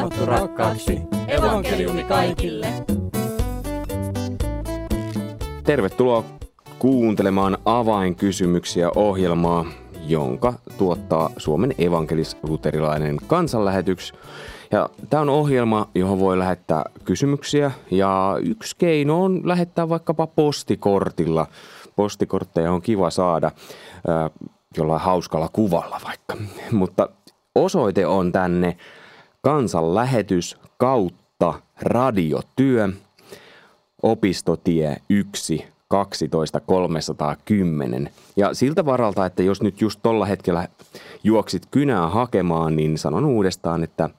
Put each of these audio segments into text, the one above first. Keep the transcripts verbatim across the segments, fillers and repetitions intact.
raamattu rakkaaksi. Evankeliumi kaikille. Tervetuloa kuuntelemaan avainkysymyksiä ohjelmaa, jonka tuottaa Suomen evankelis-luterilainen kansanlähetys. Ja tämä on ohjelma, johon voi lähettää kysymyksiä, ja yksi keino on lähettää vaikkapa postikortilla. Postikortteja on kiva saada jollain hauskalla kuvalla vaikka. Mutta osoite on tänne kansanlähetys kautta radiotyö, Opistotie yksi, kaksitoista kolmesataakymmenen. Ja siltä varalta, että jos nyt just tuolla hetkellä juoksit kynää hakemaan, niin sanon uudestaan, että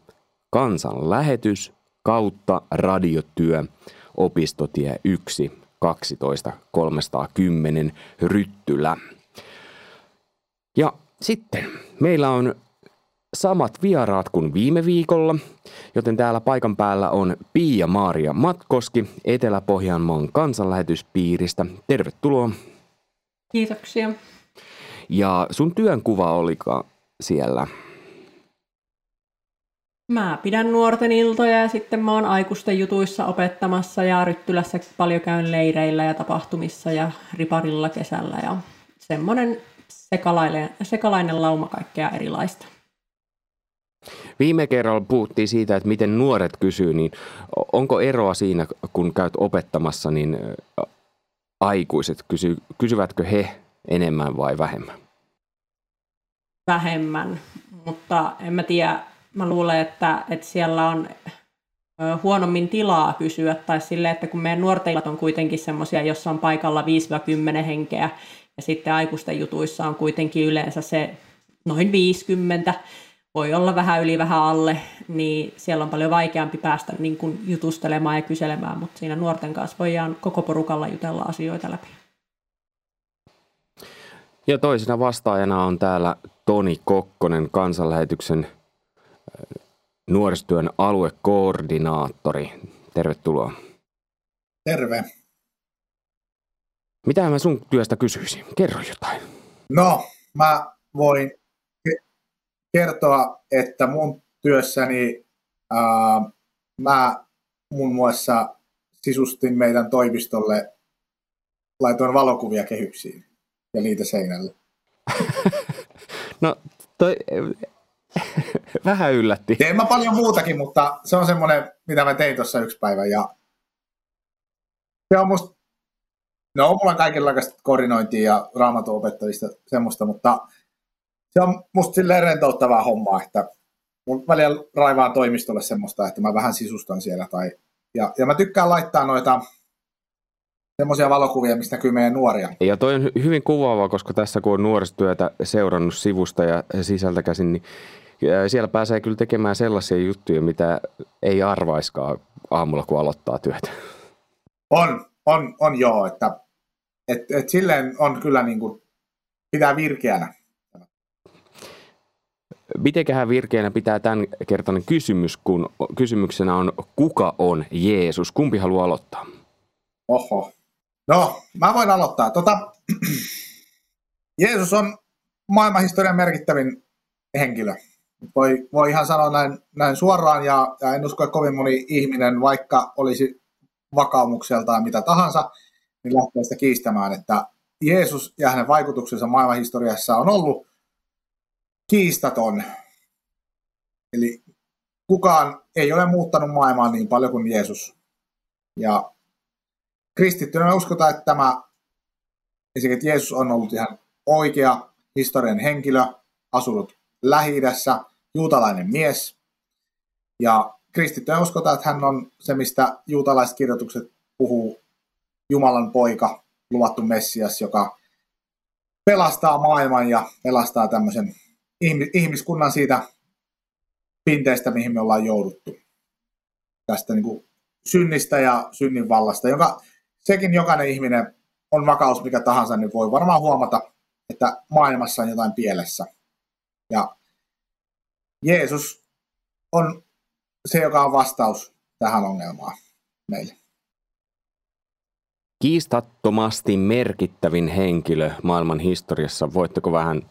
kansanlähetys kautta radiotyö, Opistotie yksi, kaksitoista kolmesataakymmenen, Ryttylä. Ja sitten meillä on samat vieraat kuin viime viikolla, joten täällä paikan päällä on Piia-Maaria Matkoski Etelä-Pohjanmaan kansanlähetyspiiristä. Tervetuloa. Kiitoksia. Ja sun työnkuva olikaan siellä? Mä pidän nuorten iltoja ja sitten mä oon aikuisten jutuissa opettamassa ja Ryttylässä paljon käyn leireillä ja tapahtumissa ja riparilla kesällä ja semmoinen sekalainen, sekalainen lauma kaikkea erilaista. Viime kerralla puhuttiin siitä, että miten nuoret kysyy, niin onko eroa siinä, kun käyt opettamassa, niin aikuiset kysy, kysyvätkö he enemmän vai vähemmän? Vähemmän, mutta en mä tiedä. Mä luulen, että, että siellä on huonommin tilaa kysyä tai silleen, että kun meidän nuorten on kuitenkin semmoisia, jossa on paikalla viisi kymmenen henkeä ja sitten aikuisten jutuissa on kuitenkin yleensä se noin viisikymmentä, voi olla vähän yli, vähän alle, niin siellä on paljon vaikeampi päästä niin kuin jutustelemaan ja kyselemään, mutta siinä nuorten kanssa voidaan koko porukalla jutella asioita läpi. Ja toisena vastaajana on täällä Toni Kokkonen, kansanlähetyksen nuorisotyön aluekoordinaattori. Tervetuloa. Terve. Mitä mä sun työstä kysyisin? Kerro jotain. No, mä voin kertoa, että mun työssäni ää, mä muun muassa sisustin meidän toimistolle, laitoin valokuvia kehyksiin ja niitä seinälle. No, toi... Vähän yllätti. Tein mä paljon muutakin, mutta se on semmoinen, mitä mä tein tuossa yksi päivä. Ja se on musta, no mulla on kaikenlaista koordinointia ja raamatun opettajista semmoista, mutta se on musta silleen rentouttavaa hommaa, että mun välillä raivaan toimistolle semmoista, että mä vähän sisustan siellä. Tai, ja, ja mä tykkään laittaa noita semmoisia valokuvia, mistä näkyy meidän nuoria. Ja toi on hyvin kuvaavaa, koska tässä kun on nuorisotyötä seurannut sivusta ja sisältä käsin, niin siellä pääsee kyllä tekemään sellaisia juttuja, mitä ei arvaiskaan aamulla, kun aloittaa työtä. On, on, on joo. Että, et, et silleen on kyllä niin kuin pitää virkeänä. Mitenköhän virkeänä pitää tämän kertainen kysymys, kun kysymyksenä on kuka on Jeesus? Kumpi haluaa aloittaa? Oho. No, mä voin aloittaa. Tota, Jeesus on maailmanhistorian merkittävin henkilö. Voi, voi ihan sanoa näin, näin suoraan, ja, ja en usko, että kovin moni ihminen, vaikka olisi vakaumukseltaan mitä tahansa, niin lähtee sitä kiistämään, että Jeesus ja hänen vaikutuksensa maailmanhistoriassa on ollut kiistaton. Eli kukaan ei ole muuttanut maailmaa niin paljon kuin Jeesus. Ja kristittynä me uskotaan, että tämä, että Jeesus on ollut ihan oikea historian henkilö, asunut Lähi-idässä, juutalainen mies. Ja kristittyjä uskotaan, että hän on se, mistä juutalaiset kirjoitukset puhuu, Jumalan poika, luvattu Messias, joka pelastaa maailman ja pelastaa tämmöisen ihmiskunnan siitä pinteestä, mihin me ollaan jouduttu. Tästä niin kuin synnistä ja synnin vallasta, joka sekin jokainen ihminen on vakaus mikä tahansa, niin voi varmaan huomata, että maailmassa on jotain pielessä. Ja Jeesus on se, joka on vastaus tähän ongelmaan meille. Kiistattomasti merkittävin henkilö maailman historiassa. Voitteko vähän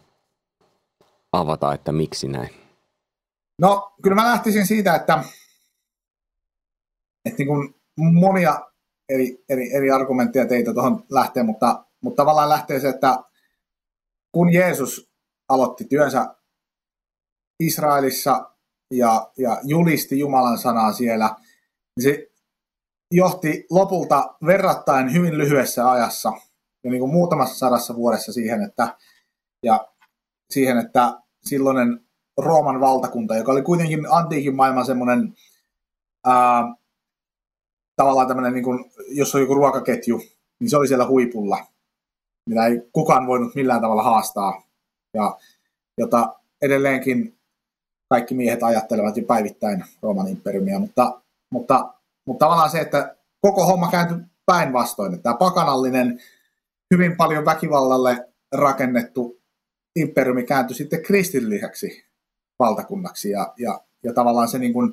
avata, että miksi näin? No, kyllä mä lähtisin siitä, että, että niin kuin monia eri, eri, eri argumentteja teitä tuohon lähtee, mutta, mutta tavallaan lähtee se, että kun Jeesus aloitti työnsä Israelissa ja, ja julisti Jumalan sanaa siellä, niin se johti lopulta verrattain hyvin lyhyessä ajassa, jo niin kuin muutamassa sadassa vuodessa siihen, että, ja siihen, että silloinen Rooman valtakunta, joka oli kuitenkin antiikin maailman semmoinen, ää, tavallaan tämmöinen, niin kuin, jos on joku ruokaketju, niin se oli siellä huipulla, mitä ei kukaan voinut millään tavalla haastaa, ja jota edelleenkin kaikki miehet ajattelevat jo päivittäin Rooman imperiumia, mutta, mutta, mutta tavallaan se, että koko homma kääntyi päinvastoin, että tämä pakanallinen, hyvin paljon väkivallalle rakennettu imperiumi kääntyi sitten kristilliseksi valtakunnaksi, ja, ja, ja tavallaan se niin kuin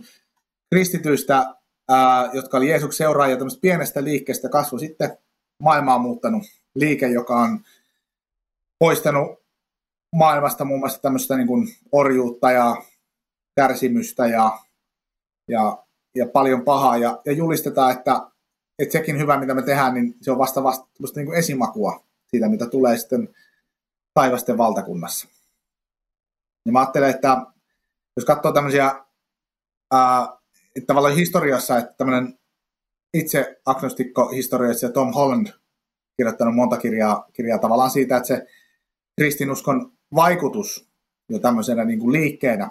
kristityistä, ää, jotka oli Jeesuksen seuraajia, tämmöistä pienestä liikkeestä kasvoi sitten maailmaa muuttanut liike, joka on poistanut maailmasta muun muassa tämmöistä niin kuin orjuutta ja kärsimystä ja, ja, ja paljon pahaa, ja, ja julistetaan, että, että sekin hyvä, mitä me tehdään, niin se on vasta vasta niin kuin esimakua siitä, mitä tulee sitten taivasten valtakunnassa. Ja mä ajattelen, että jos katsoo tämmöisiä ää, tavallaan historiassa, että tämmöinen itse agnostikko-historioitsija Tom Holland kirjoittanut monta kirjaa, kirjaa tavallaan siitä, että se kristinuskon vaikutus jo tämmöisenä niin kuin liikkeenä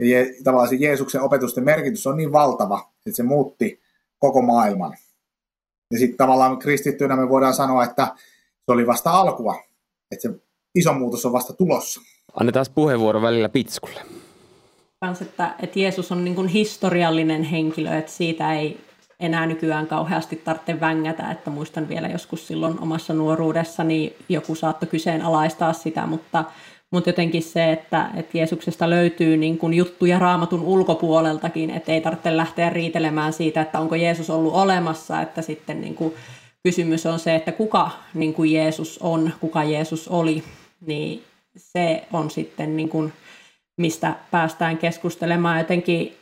ja je, tavallaan se Jeesuksen opetusten merkitys on niin valtava, että se muutti koko maailman. Ja sitten tavallaan kristittyinä me voidaan sanoa, että se oli vasta alkua, että se iso muutos on vasta tulossa. Annetaan puheenvuoro välillä Pitskulle. Kans, että, että Jeesus on niin kuin historiallinen henkilö, että siitä ei enää nykyään kauheasti tarvitse vängätä. Että muistan vielä joskus silloin omassa nuoruudessani joku saattoi kyseenalaistaa sitä, mutta, mutta jotenkin se, että, että Jeesuksesta löytyy niin kuin juttuja Raamatun ulkopuoleltakin, että ei tarvitse lähteä riitelemään siitä, että onko Jeesus ollut olemassa, että sitten niin kuin kysymys on se, että kuka niin kuin Jeesus on, kuka Jeesus oli, niin se on sitten, niin kuin, mistä päästään keskustelemaan. Jotenkin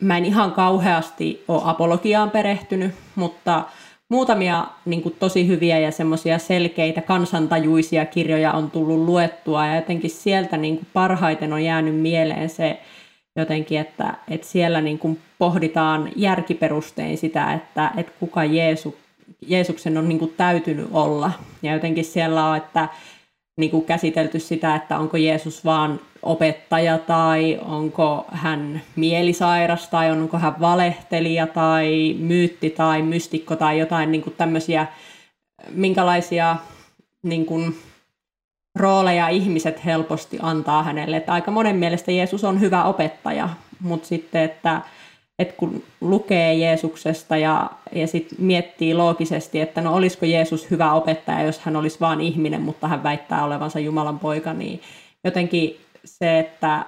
mä en ihan kauheasti ole apologiaan perehtynyt, mutta muutamia niin kuin tosi hyviä ja semmoisia selkeitä kansantajuisia kirjoja on tullut luettua. Ja jotenkin sieltä niin kuin parhaiten on jäänyt mieleen se jotenkin, että, että siellä niin kuin pohditaan järkiperustein sitä, että, että kuka Jeesus, Jeesuksen on niin kuin täytynyt olla. Ja jotenkin siellä on, että niin kuin käsitelty sitä, että onko Jeesus vaan opettaja tai onko hän mielisairas tai onko hän valehtelija tai myytti tai mystikko tai jotain niin kuin tämmöisiä, minkälaisia niin kuin rooleja ihmiset helposti antaa hänelle. Että aika monen mielestä Jeesus on hyvä opettaja, mutta sitten, että, että kun lukee Jeesuksesta ja, ja sit miettii loogisesti, että no olisiko Jeesus hyvä opettaja, jos hän olisi vaan ihminen, mutta hän väittää olevansa Jumalan poika, niin jotenkin se, että,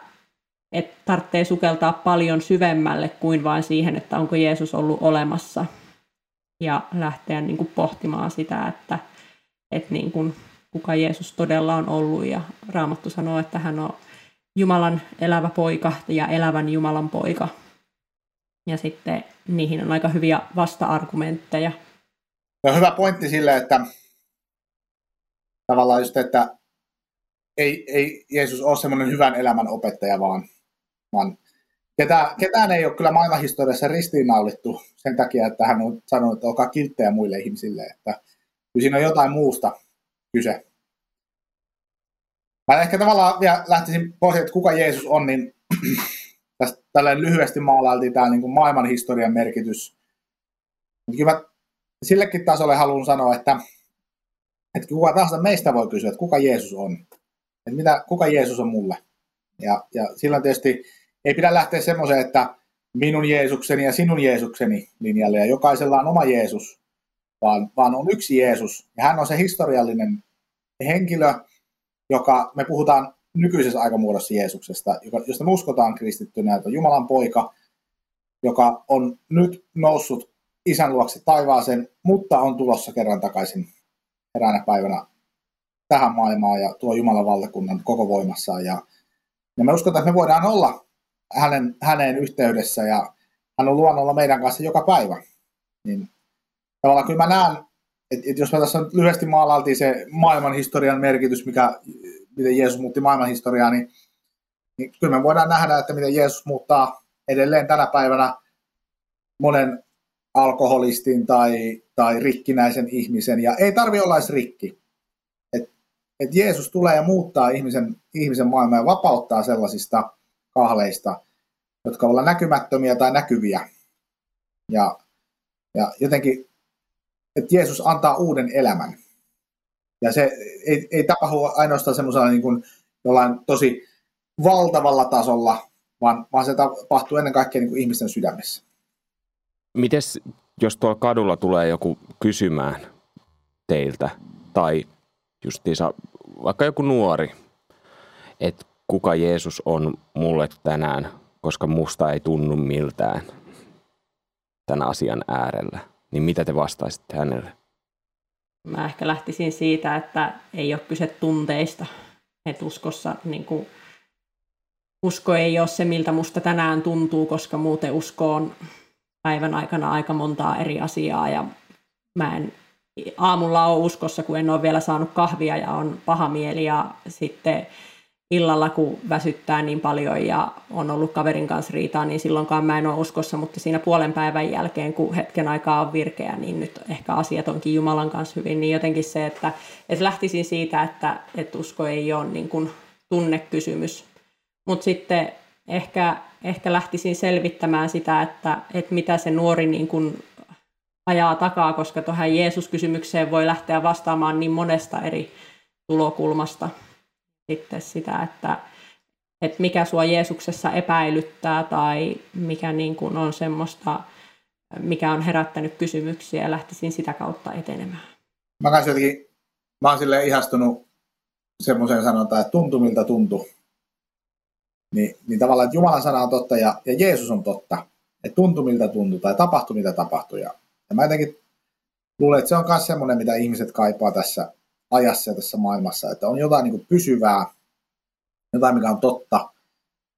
että tarvitsee sukeltaa paljon syvemmälle kuin vain siihen, että onko Jeesus ollut olemassa ja lähteä niin kuin pohtimaan sitä, että, että niin kuin kuka Jeesus todella on ollut, ja Raamattu sanoo, että hän on Jumalan elävä poika ja elävän Jumalan poika. Ja sitten niihin on aika hyviä vasta-argumentteja. No, hyvä pointti sille, että tavallaan just, että ei, ei Jeesus ole semmoinen hyvän elämän opettaja, vaan, vaan ketään, ketään ei ole kyllä maailmanhistoriassa ristiinnaulittu sen takia, että hän on sanonut, että olkaa kilttejä muille ihmisille. Että kyllä siinä on jotain muusta kyse. Mä ehkä tavallaan vielä lähtisin pohjaan, että kuka Jeesus on, niin tällainen lyhyesti maalailtiin tämä niin kuin maailmanhistorian merkitys. Mutta kyllä mä sillekin tasolle haluan sanoa, että, että kuka tahansa meistä voi kysyä, että kuka Jeesus on. Että mitä, kuka Jeesus on mulle? Ja, ja silloin tietysti ei pidä lähteä semmoiseen, että minun Jeesukseni ja sinun Jeesukseni linjalle, ja jokaisella on oma Jeesus, vaan, vaan on yksi Jeesus. Ja hän on se historiallinen henkilö, joka me puhutaan nykyisessä aikamuodossa Jeesuksesta, josta me uskotaan kristittynä, että on Jumalan poika, joka on nyt noussut isän luokse taivaaseen, mutta on tulossa kerran takaisin eräänä päivänä tähän maailmaan ja tuo Jumalan valtakunnan koko voimassaan. Ja, ja me uskotaan, että me voidaan olla hänen, häneen yhteydessä ja hän on luonnolla meidän kanssa joka päivä. Niin tavallaan kyllä mä näen, että et jos me tässä nyt lyhyesti maalailtiin se maailmanhistorian merkitys, mikä, miten Jeesus muutti maailmanhistoriaa, niin, niin kyllä me voidaan nähdä, että miten Jeesus muuttaa edelleen tänä päivänä monen alkoholistin tai, tai rikkinäisen ihmisen. Ja ei tarvitse olla edes rikki. Et, et Jeesus tulee ja muuttaa ihmisen, ihmisen maailmaa ja vapauttaa sellaisista kahleista, jotka ovat näkymättömiä tai näkyviä. Ja, ja jotenkin, että Jeesus antaa uuden elämän. Ja se ei, ei tapahdu ainoastaan semmoisella niin kuin jollain tosi valtavalla tasolla, vaan, vaan se tapahtuu ennen kaikkea niin kuin ihmisten sydämessä. Mites jos tuolla kadulla tulee joku kysymään teiltä, tai justiinsa vaikka joku nuori, että kuka Jeesus on mulle tänään, koska musta ei tunnu miltään tämän asian äärellä, niin mitä te vastaisitte hänelle? Mä ehkä lähtisin siitä, että ei ole kyse tunteista, että uskossa niin kuin usko ei ole se, miltä musta tänään tuntuu, koska muuten usko on päivän aikana aika montaa eri asiaa ja mä en aamulla ole uskossa, kun en ole vielä saanut kahvia ja on paha mieli ja sitten illalla, kun väsyttää niin paljon ja on ollut kaverin kanssa riitaa, niin silloinkaan mä en ole uskossa, mutta siinä puolen päivän jälkeen, kun hetken aikaa on virkeä, niin nyt ehkä asiat onkin Jumalan kanssa hyvin, niin jotenkin se, että, että lähtisin siitä, että, että usko ei ole niin kuin tunnekysymys, mutta sitten Ehkä, ehkä lähtisin selvittämään sitä, että, että mitä se nuori niin kuin ajaa takaa, koska tuohon Jeesus-kysymykseen voi lähteä vastaamaan niin monesta eri tulokulmasta. Sitten sitä, että, että mikä sua Jeesuksessa epäilyttää tai mikä niin kuin on semmoista, mikä on herättänyt kysymyksiä ja lähtisin sitä kautta etenemään. Mä, jotenkin, mä oon silleen ihastunut semmoiseen sanontaan, että tuntuu miltä tuntuu. Niin, niin tavallaan, että Jumalan sana on totta ja, ja Jeesus on totta. Että tuntui miltä tuntui tai tapahtui mitä tapahtui. Ja mä jotenkin luulen, että se on myös semmoinen, mitä ihmiset kaipaa tässä ajassa ja tässä maailmassa. Että on jotain niin kuin pysyvää, jotain mikä on totta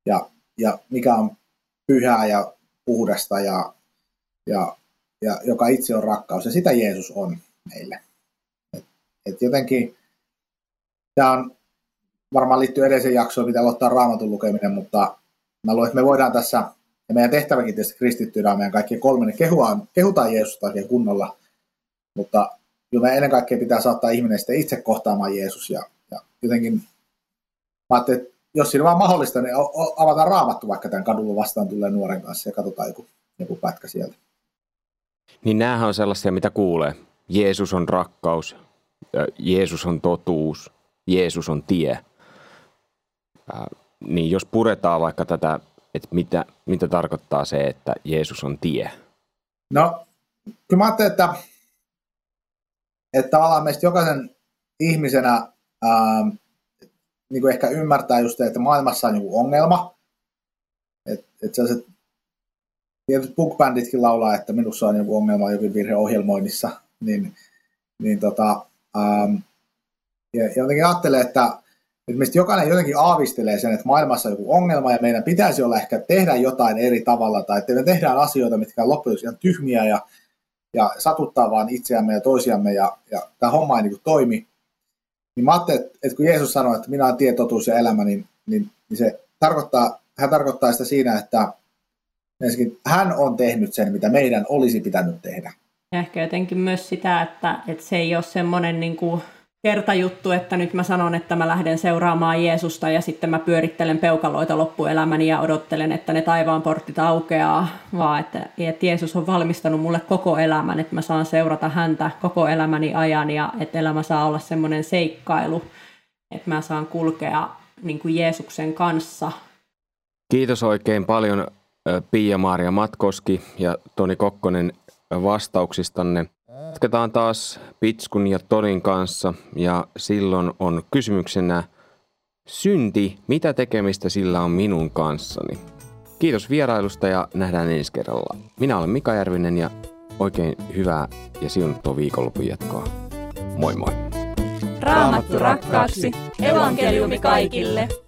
ja, ja mikä on pyhää ja puhdasta ja, ja, ja joka itse on rakkaus. Ja sitä Jeesus on meille. Että et jotenkin tämä on... Varmaan liittyy edelliseen jaksoon, pitää aloittaa Raamatun lukeminen, mutta mä luulen, että me voidaan tässä, ja meidän tehtäväkin tietysti kristittyydään meidän kaikkien kolmen, kehutaan, kehutaan Jeesusta oikein kunnolla, mutta kyllä meidän ennen kaikkea pitää saattaa ihminen sitten itse kohtaamaan Jeesus, ja, ja jotenkin mä ajattelin, että jos siinä vaan mahdollista, niin avataan Raamattu vaikka tämän kadulla vastaan tulleen nuoren kanssa, ja katsotaan joku, joku pätkä sieltä. Niin näähän on sellaisia, mitä kuulee. Jeesus on rakkaus, Jeesus on totuus, Jeesus on tie. Äh, niin jos puretaan vaikka tätä, että mitä, mitä tarkoittaa se, että Jeesus on tie? No, kyllä mä ajattelen, että, että tavallaan meistä jokaisen ihmisenä äh, niin kuin ehkä ymmärtää just, että maailmassa on joku ongelma. Että et sellaiset tietyt bookbänditkin laulaa, että minussa on joku ongelma jokin virhe ohjelmoinnissa. Niin, niin tota, ähm, ja, ja jotenkin ajattelen, että että meistä jokainen jotenkin aavistelee sen, että maailmassa on joku ongelma ja meidän pitäisi olla ehkä tehdä jotain eri tavalla tai että me tehdään asioita, mitkä on loppujen ihan tyhmiä ja, ja satuttaa vaan itseämme ja toisiamme ja, ja tämä homma ei niin kuin toimi. Niin mä ajattelin, että, että kun Jeesus sanoi, että minä olen tie, totuus ja elämä, niin, niin, niin se tarkoittaa, hän tarkoittaa sitä siinä, että ensinnäkin hän on tehnyt sen, mitä meidän olisi pitänyt tehdä. Ja ehkä jotenkin myös sitä, että, että se ei ole semmoinen... Niin kuin... kertajuttu, että nyt mä sanon, että mä lähden seuraamaan Jeesusta ja sitten mä pyörittelen peukaloita loppuelämäni ja odottelen, että ne taivaan portit aukeaa, vaan että, että Jeesus on valmistanut mulle koko elämän, että mä saan seurata häntä koko elämäni ajan ja että elämä saa olla semmoinen seikkailu, että mä saan kulkea niin kuin Jeesuksen kanssa. Kiitos oikein paljon Piia-Maaria Matkoski ja Toni Kokkonen vastauksistanne. Jatketaan taas Pitskun ja Tonin kanssa ja silloin on kysymyksenä synti, mitä tekemistä sillä on minun kanssani. Kiitos vierailusta ja nähdään ensi kerralla. Minä olen Mika Järvinen ja oikein hyvää ja siunattua viikonlopun jatkoa. Moi moi! Raamattu rakkaaksi, evankeliumi kaikille!